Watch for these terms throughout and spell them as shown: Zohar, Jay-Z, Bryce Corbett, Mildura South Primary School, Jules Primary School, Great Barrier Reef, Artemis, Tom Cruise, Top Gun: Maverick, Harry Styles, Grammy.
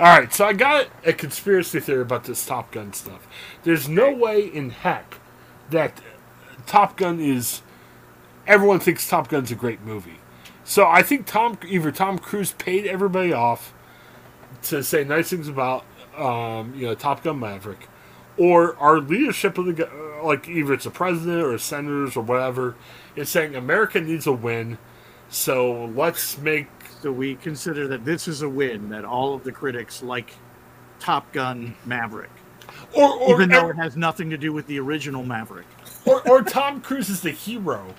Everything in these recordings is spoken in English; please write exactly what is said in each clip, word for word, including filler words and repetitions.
Alright, so I got a conspiracy theory about this Top Gun stuff. There's no way in heck that Top Gun is... Everyone thinks Top Gun's a great movie. So I think Tom, either Tom Cruise paid everybody off to say nice things about um, you know, Top Gun Maverick, or our leadership of the... Like, either it's the president or senators or whatever, is saying America needs a win, so let's make... So we consider that this is a win, that all of the critics like Top Gun Maverick, or, or even though it has nothing to do with the original Maverick. Or, or Tom Cruise is the hero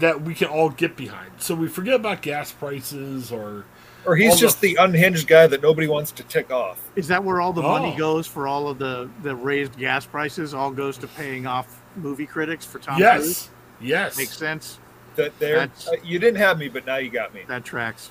that we can all get behind. So we forget about gas prices, or... Or he's just the, the unhinged guy that nobody wants to tick off. Is that where all the oh. money goes for all of the, the raised gas prices? All goes to paying off movie critics for Tom yes. Cruise? Yes. Makes sense? That there, uh, you didn't have me, but now you got me. That tracks.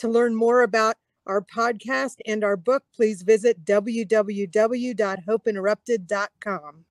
To learn more about our podcast and our book, please visit w w w dot hope interrupted dot com.